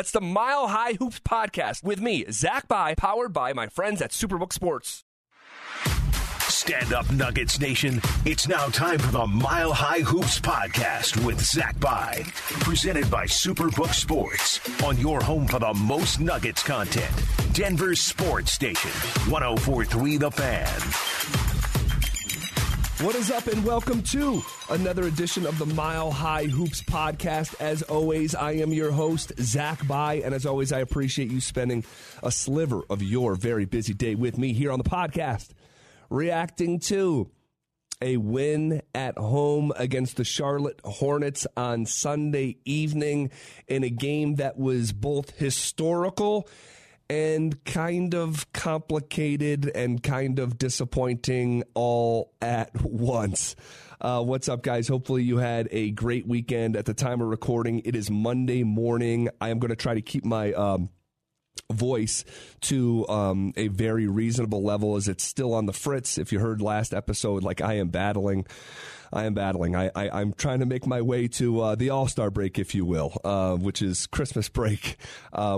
That's the Mile High Hoops podcast with me, Zach Bye, powered by my friends at Superbook Sports. Stand up, Nuggets Nation. It's now time for the Mile High Hoops podcast with Zach Bye, presented by Superbook Sports, on your home for the most Nuggets content. Denver's sports station, 104.3 The Fan. What is up and welcome to another edition of the Mile High Hoops podcast. As always, I am your host, Zach Bye, and as always, I appreciate you spending a sliver of your very busy day with me here on the podcast. Reacting to a win at home against the Charlotte Hornets on Sunday evening in a game that was both historical and kind of complicated and kind of disappointing all at once. What's up, guys? Hopefully you had a great weekend. At the time of recording, it is Monday morning. I am going to try to keep my voice to a very reasonable level, as it's still on the fritz. If you heard last episode, like I am battling. I'm trying to make my way to the All-Star break, if you will, which is Christmas break,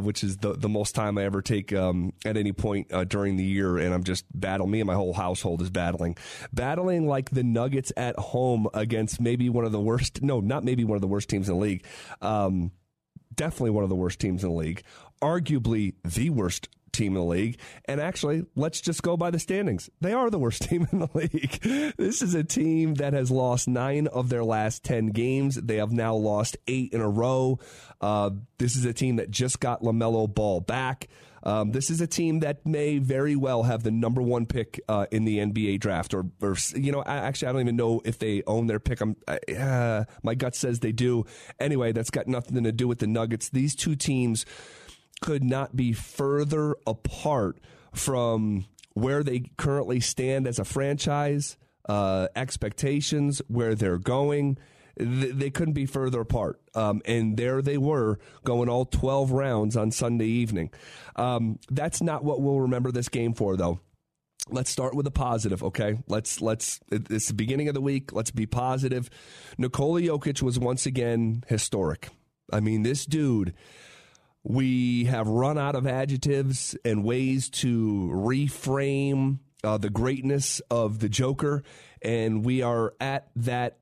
which is the most time I ever take at any point during the year. And I'm just battling. Me and my whole household is battling like the Nuggets at home against maybe one of the worst. No, not maybe one of the worst teams in the league. Definitely one of the worst teams in the league, arguably the worst team in the league. And actually, let's just go by the standings. They are the worst team in the league. This is a team that has lost 9 of their last 10 games. They have now lost 8 in a row. This is a team that just got LaMelo Ball back. This is a team that may very well have the number one pick in the NBA draft, or you know, I don't even know if they own their pick. My gut says they do. Anyway, that's got nothing to do with the Nuggets. These two teams could not be further apart from where they currently stand as a franchise, expectations, where they're going. They couldn't be further apart. And there they were, going all 12 rounds on Sunday evening. That's not what we'll remember this game for, though. Let's start with a positive, okay? It's the beginning of the week. Let's be positive. Nikola Jokic was once again historic. I mean, this dude, we have run out of adjectives and ways to reframe the greatness of the Joker, and we are at that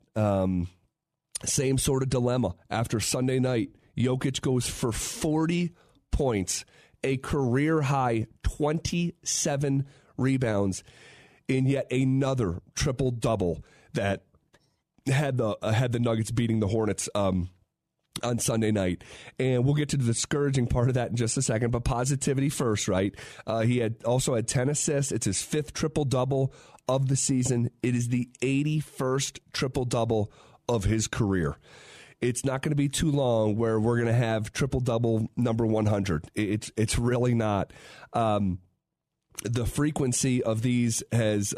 same sort of dilemma after Sunday night. Jokic goes for 40 points, a career-high 27 rebounds, in yet another triple-double that had the Nuggets beating the Hornets on Sunday night. And we'll get to the discouraging part of that in just a second, but positivity first, right? He also had 10 assists. It's his 5th triple-double of the season. It is the 81st triple-double of his career. It's not going to be too long where we're going to have triple-double number 100. It's really not. The frequency of these has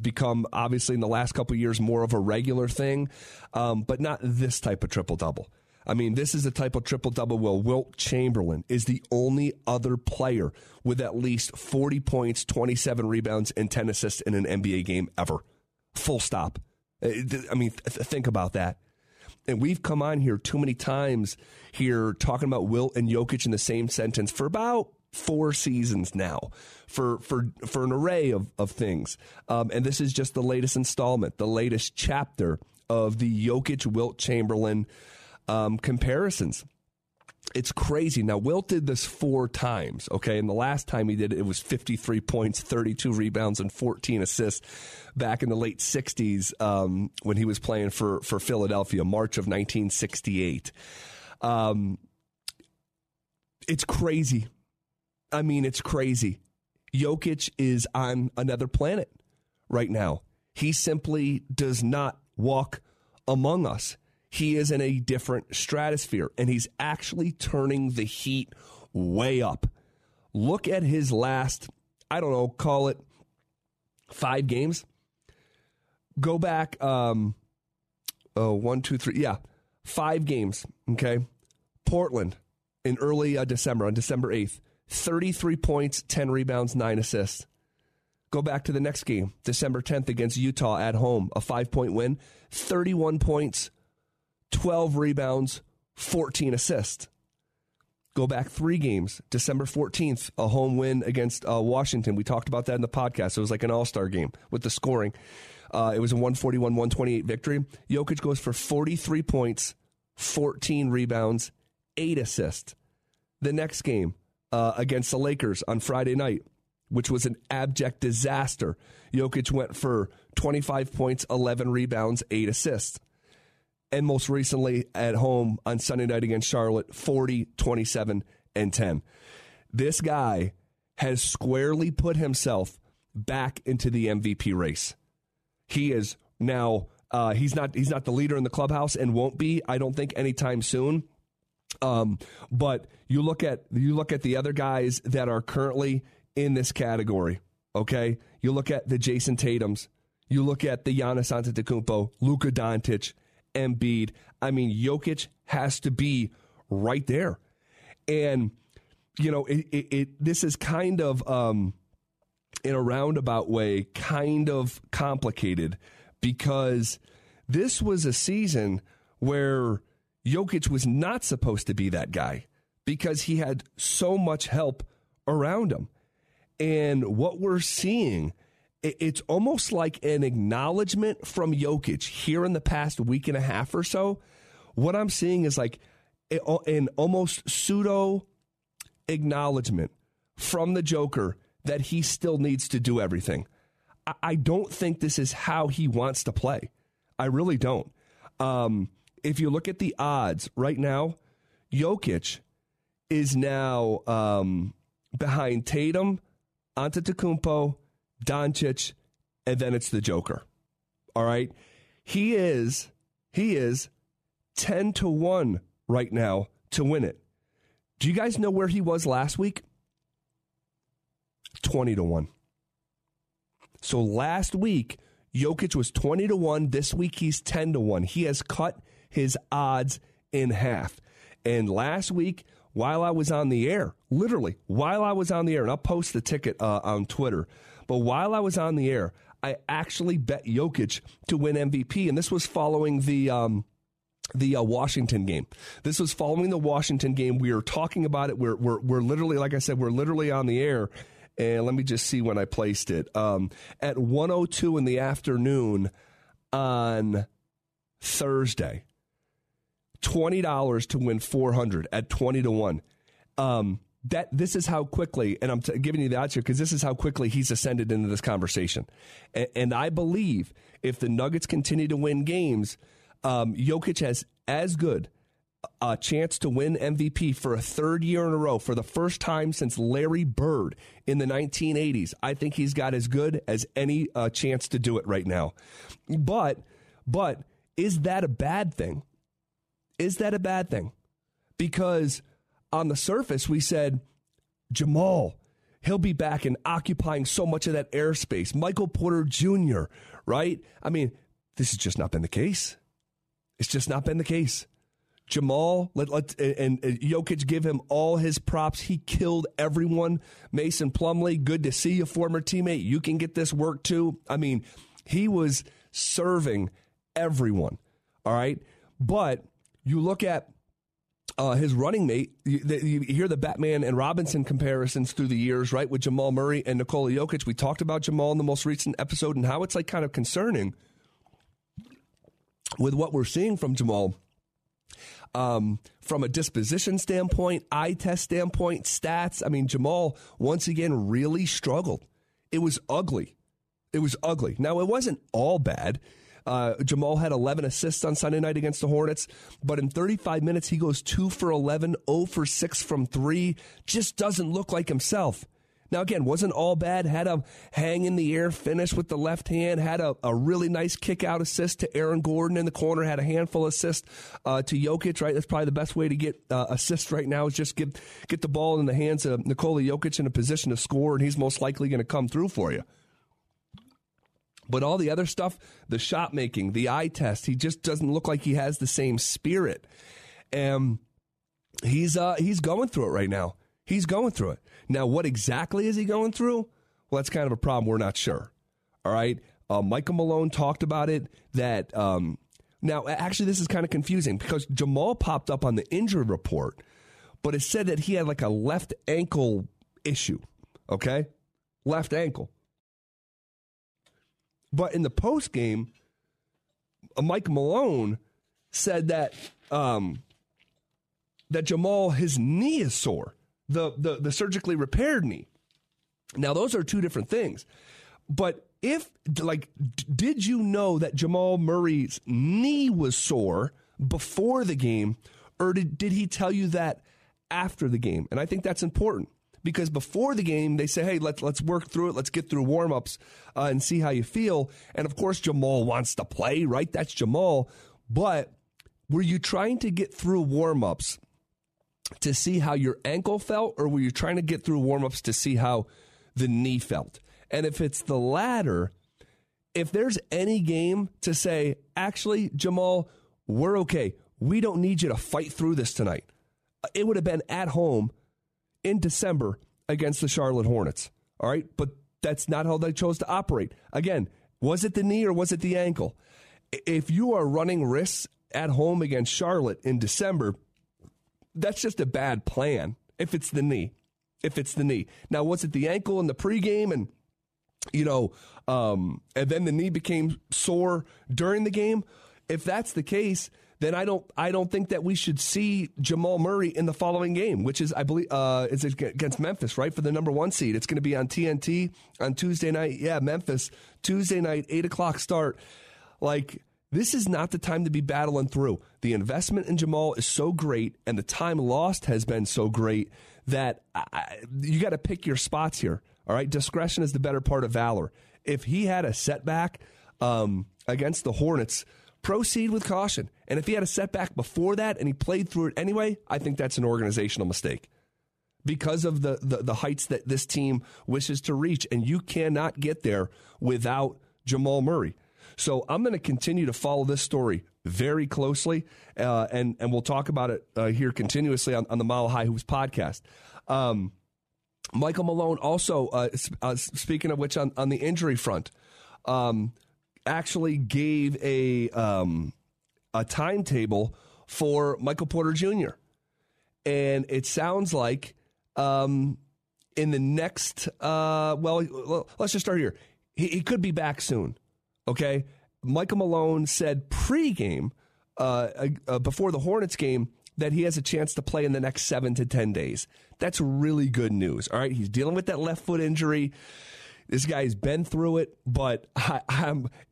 become, obviously in the last couple of years, more of a regular thing, but not this type of triple-double. I mean, this is a type of triple-double where Wilt Chamberlain is the only other player with at least 40 points, 27 rebounds, and 10 assists in an NBA game ever. Full stop. I mean, think about that. And we've come on here too many times here talking about Wilt and Jokic in the same sentence for about 4 seasons now for an array of things. And this is just the latest installment, the latest chapter of the Jokic-Wilt Chamberlain comparisons. It's crazy. Now, Wilt did this 4 times, okay? And the last time he did it, it was 53 points, 32 rebounds, and 14 assists back in the late 60s when he was playing for Philadelphia, March of 1968. It's crazy. I mean, it's crazy. Jokic is on another planet right now. He simply does not walk among us. He is in a different stratosphere, and he's actually turning the heat way up. Look at his last, I don't know, call it 5 games. Go back 1, 2, 3, yeah, 5 games, okay? Portland in early December, on December 8th, 33 points, 10 rebounds, 9 assists. Go back to the next game, December 10th against Utah at home, a 5-point win, 31 points, 12 rebounds, 14 assists. Go back 3 games. December 14th, a home win against Washington. We talked about that in the podcast. It was like an all-star game with the scoring. It was a 141-128 victory. Jokic goes for 43 points, 14 rebounds, 8 assists. The next game against the Lakers on Friday night, which was an abject disaster. Jokic went for 25 points, 11 rebounds, 8 assists. And most recently at home on Sunday night against Charlotte, 40, 27, and 10. This guy has squarely put himself back into the MVP race. He is now, he's not the leader in the clubhouse and won't be, I don't think, anytime soon. But you look at the other guys that are currently in this category, okay? You look at the Jason Tatums. You look at the Giannis Antetokounmpo, Luka Doncic, Embiid. I mean, Jokic has to be right there. And, you know, this is kind of, in a roundabout way, kind of complicated because this was a season where Jokic was not supposed to be that guy because he had so much help around him. And what we're seeing, it's almost like an acknowledgement from Jokic here in the past week and a half or so. What I'm seeing is like an almost pseudo acknowledgement from the Joker that he still needs to do everything. I don't think this is how he wants to play. I really don't. If you look at the odds right now, Jokic is now behind Tatum, Antetokounmpo, Doncic, and then it's the Joker. All right? He is 10-1 right now to win it. Do you guys know where he was last week? 20-1. So last week, Jokic was 20-1. This week, he's 10-1. He has cut his odds in half. And last week, while I was on the air, literally, while I was on the air, and I'll post the ticket on Twitter, but while I was on the air, I actually bet Jokic to win MVP, and this was following the Washington game. This was following the Washington game. We were talking about it. We're literally, like I said, we're literally on the air, and let me just see when I placed it. At 1:02 in the afternoon on Thursday, $20 to win 400 at 20-1. This is how quickly, and I'm giving you the odds here because this is how quickly he's ascended into this conversation. And I believe if the Nuggets continue to win games, Jokic has as good a chance to win MVP for a third year in a row, for the first time since Larry Bird in the 1980s. I think he's got as good as any chance to do it right now. But is that a bad thing? Is that a bad thing? Because on the surface, we said, Jamal, he'll be back and occupying so much of that airspace. Michael Porter Jr., right? I mean, this has just not been the case. It's just not been the case. Jamal, and Jokic, give him all his props. He killed everyone. Mason Plumlee, good to see you, former teammate. You can get this work too. I mean, he was serving everyone, all right? But you look at his running mate, you hear the Batman and Robinson comparisons through the years, right, with Jamal Murray and Nikola Jokic. We talked about Jamal in the most recent episode and how it's like kind of concerning with what we're seeing from Jamal. From a disposition standpoint, eye test standpoint, stats, I mean, Jamal once again really struggled. It was ugly. It was ugly. Now, it wasn't all bad. Jamal had 11 assists on Sunday night against the Hornets, but in 35 minutes, he goes 2 for 11, 0 for 6 from 3, just doesn't look like himself. Now, again, wasn't all bad, had a hang in the air finish with the left hand, had a really nice kick-out assist to Aaron Gordon in the corner, had a handful assist to Jokic, right? That's probably the best way to get assists right now is just get the ball in the hands of Nikola Jokic in a position to score, and he's most likely going to come through for you. But all the other stuff, the shot making, the eye test, he just doesn't look like he has the same spirit. And he's going through it right now. He's going through it. Now, what exactly is he going through? Well, that's kind of a problem. We're not sure. All right. Michael Malone talked about it. That now, actually, this is kind of confusing because Jamal popped up on the injury report. but it said that he had like a left ankle issue, okay? Left ankle. But in the post game, Mike Malone said that that Jamal, his knee is sore, the surgically repaired knee. Now, those are two different things. But if, like, did you know that Jamal Murray's knee was sore before the game, or did he tell you that after the game? And I think that's important, because before the game, they say, hey, let's work through it. Let's get through warm-ups and see how you feel. And, of course, Jamal wants to play, right? That's Jamal. But were you trying to get through warm-ups to see how your ankle felt, or were you trying to get through warm-ups to see how the knee felt? And if it's the latter, if there's any game to say, actually, Jamal, we're okay. We don't need you to fight through this tonight. It would have been at home in December against the Charlotte Hornets. All right? But that's not how they chose to operate. Again, was it the knee or was it the ankle? If you are running risks at home against Charlotte in December, that's just a bad plan if it's the knee. If it's the knee. Now, was it the ankle in the pregame and, you know, and then the knee became sore during the game? If that's the case, then I don't think that we should see Jamal Murray in the following game, which is, I believe, is against Memphis, right, for the #1 seed. It's going to be on TNT on Tuesday night. Yeah, Memphis, Tuesday night, 8 o'clock start. Like, this is not the time to be battling through. The investment in Jamal is so great, and the time lost has been so great that you got to pick your spots here. All right, discretion is the better part of valor. If he had a setback against the Hornets, proceed with caution. And if he had a setback before that and he played through it anyway, I think that's an organizational mistake because of the heights that this team wishes to reach. And you cannot get there without Jamal Murray. So I'm going to continue to follow this story very closely, and we'll talk about it here continuously on the Mile High Hoops podcast. Michael Malone also, speaking of which, on the injury front, actually gave a timetable for Michael Porter Jr. And it sounds like in the next, well, let's just start here. He could be back soon, okay? Michael Malone said pregame, before the Hornets game, that he has a chance to play in the next 7 to 10 days. That's really good news. All right, he's dealing with that left foot injury. This guy's been through it, but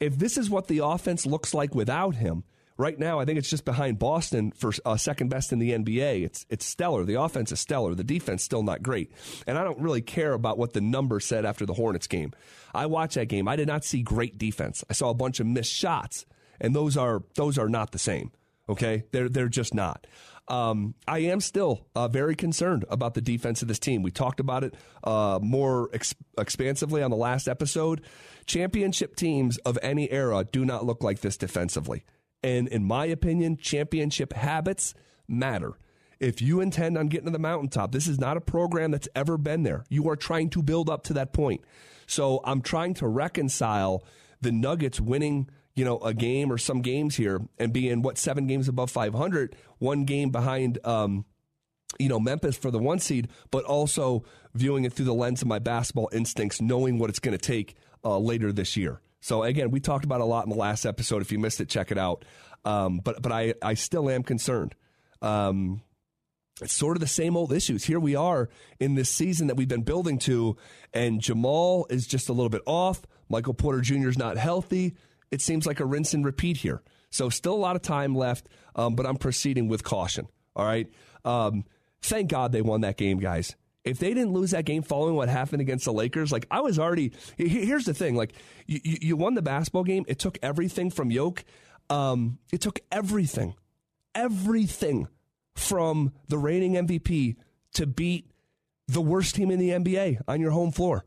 if this is what the offense looks like without him, right now I think it's just behind Boston for second best in the NBA. It's stellar. The offense is stellar. The defense still not great. And I don't really care about what the number said after the Hornets game. I watched that game. I did not see great defense. I saw a bunch of missed shots, and those are not the same. Okay, they're just not. I am still very concerned about the defense of this team. We talked about it more expansively on the last episode. Championship teams of any era do not look like this defensively. And in my opinion, championship habits matter. If you intend on getting to the mountaintop, this is not a program that's ever been there. You are trying to build up to that point. So I'm trying to reconcile the Nuggets winning a game or some games here and being 7 games above 500, 1 game behind, Memphis for the 1 seed, but also viewing it through the lens of my basketball instincts, knowing what it's going to take later this year. So again, we talked about a lot in the last episode. If you missed it, check it out. But I still am concerned. It's sort of the same old issues. Here we are in this season that we've been building to, and Jamal is just a little bit off. Michael Porter Jr. is not healthy. It seems like a rinse and repeat here. So still a lot of time left, but I'm proceeding with caution, all right? Thank God they won that game, guys. If they didn't lose that game following what happened against the Lakers, like I was already – here's the thing. Like you won the basketball game. It took everything from Jokic. It took everything from the reigning MVP to beat the worst team in the NBA on your home floor.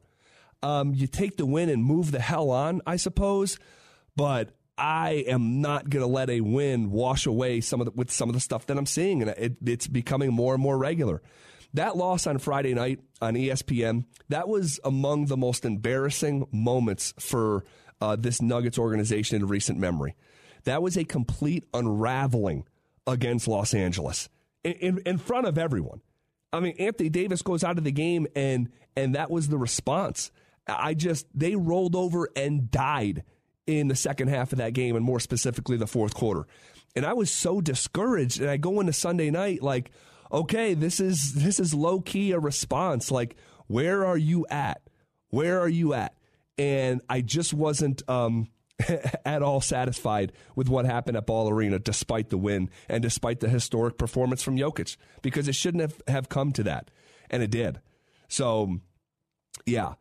You take the win and move the hell on, I suppose, but I am not going to let a win wash away with some of the stuff that I'm seeing, and it's becoming more and more regular. That loss on Friday night on ESPN, that was among the most embarrassing moments for this Nuggets organization in recent memory. That was a complete unraveling against Los Angeles in front of everyone. I mean, Anthony Davis goes out of the game, and that was the response. They rolled over and died in the second half of that game, and more specifically the fourth quarter. And I was so discouraged. And I go into Sunday night like, okay, this is low key a response. Like, where are you at? Where are you at? And I just wasn't at all satisfied with what happened at Ball Arena, despite the win and despite the historic performance from Jokic, because it shouldn't have come to that, and it did. So, yeah.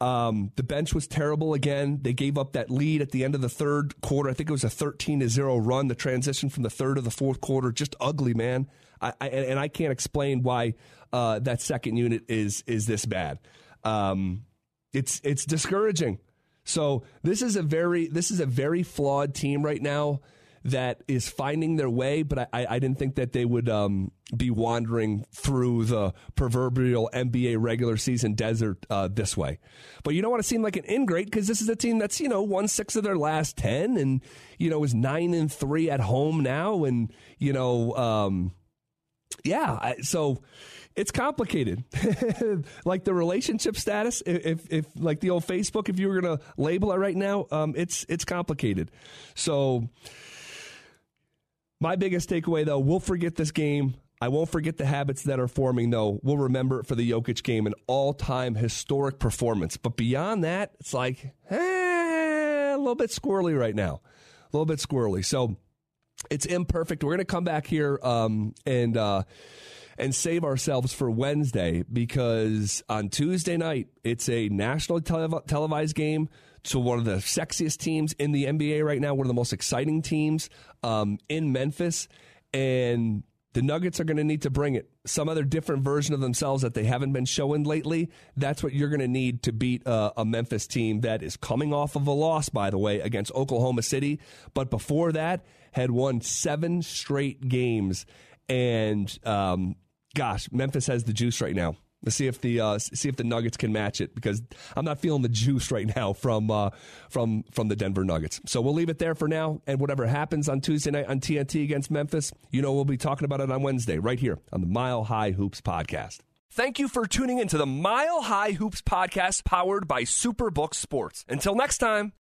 The bench was terrible again. They gave up that lead at the end of the third quarter. I think it was a 13-0 run. The transition from the third to the fourth quarter, just ugly, man. I can't explain why that second unit is this bad. It's discouraging. So this is a very flawed team right now that is finding their way. But I didn't think that they would be wandering through the proverbial NBA regular season desert this way. But you don't want to seem like an ingrate, because this is a team that's, won 6 of their last 10, and, is 9-3 at home now. And, so it's complicated. Like the relationship status, if like the old Facebook, if you were going to label it right now, it's complicated. So my biggest takeaway, though, we'll forget this game. I won't forget the habits that are forming, though. We'll remember it for the Jokic game, an all-time historic performance. But beyond that, it's like, a little bit squirrely right now. A little bit squirrely. So it's imperfect. We're going to come back here and save ourselves for Wednesday, because on Tuesday night, it's a nationally televised game to one of the sexiest teams in the NBA right now, one of the most exciting teams in Memphis. And the Nuggets are going to need to bring it. Some other different version of themselves that they haven't been showing lately. That's what you're going to need to beat a Memphis team that is coming off of a loss, by the way, against Oklahoma City. But before that, had won 7 straight games. And, Memphis has the juice right now. Let's see if the Nuggets can match it, because I'm not feeling the juice right now from the Denver Nuggets. So we'll leave it there for now, and whatever happens on Tuesday night on TNT against Memphis, we'll be talking about it on Wednesday right here on the Mile High Hoops podcast. Thank you for tuning into the Mile High Hoops podcast, powered by Superbook Sports. Until next time.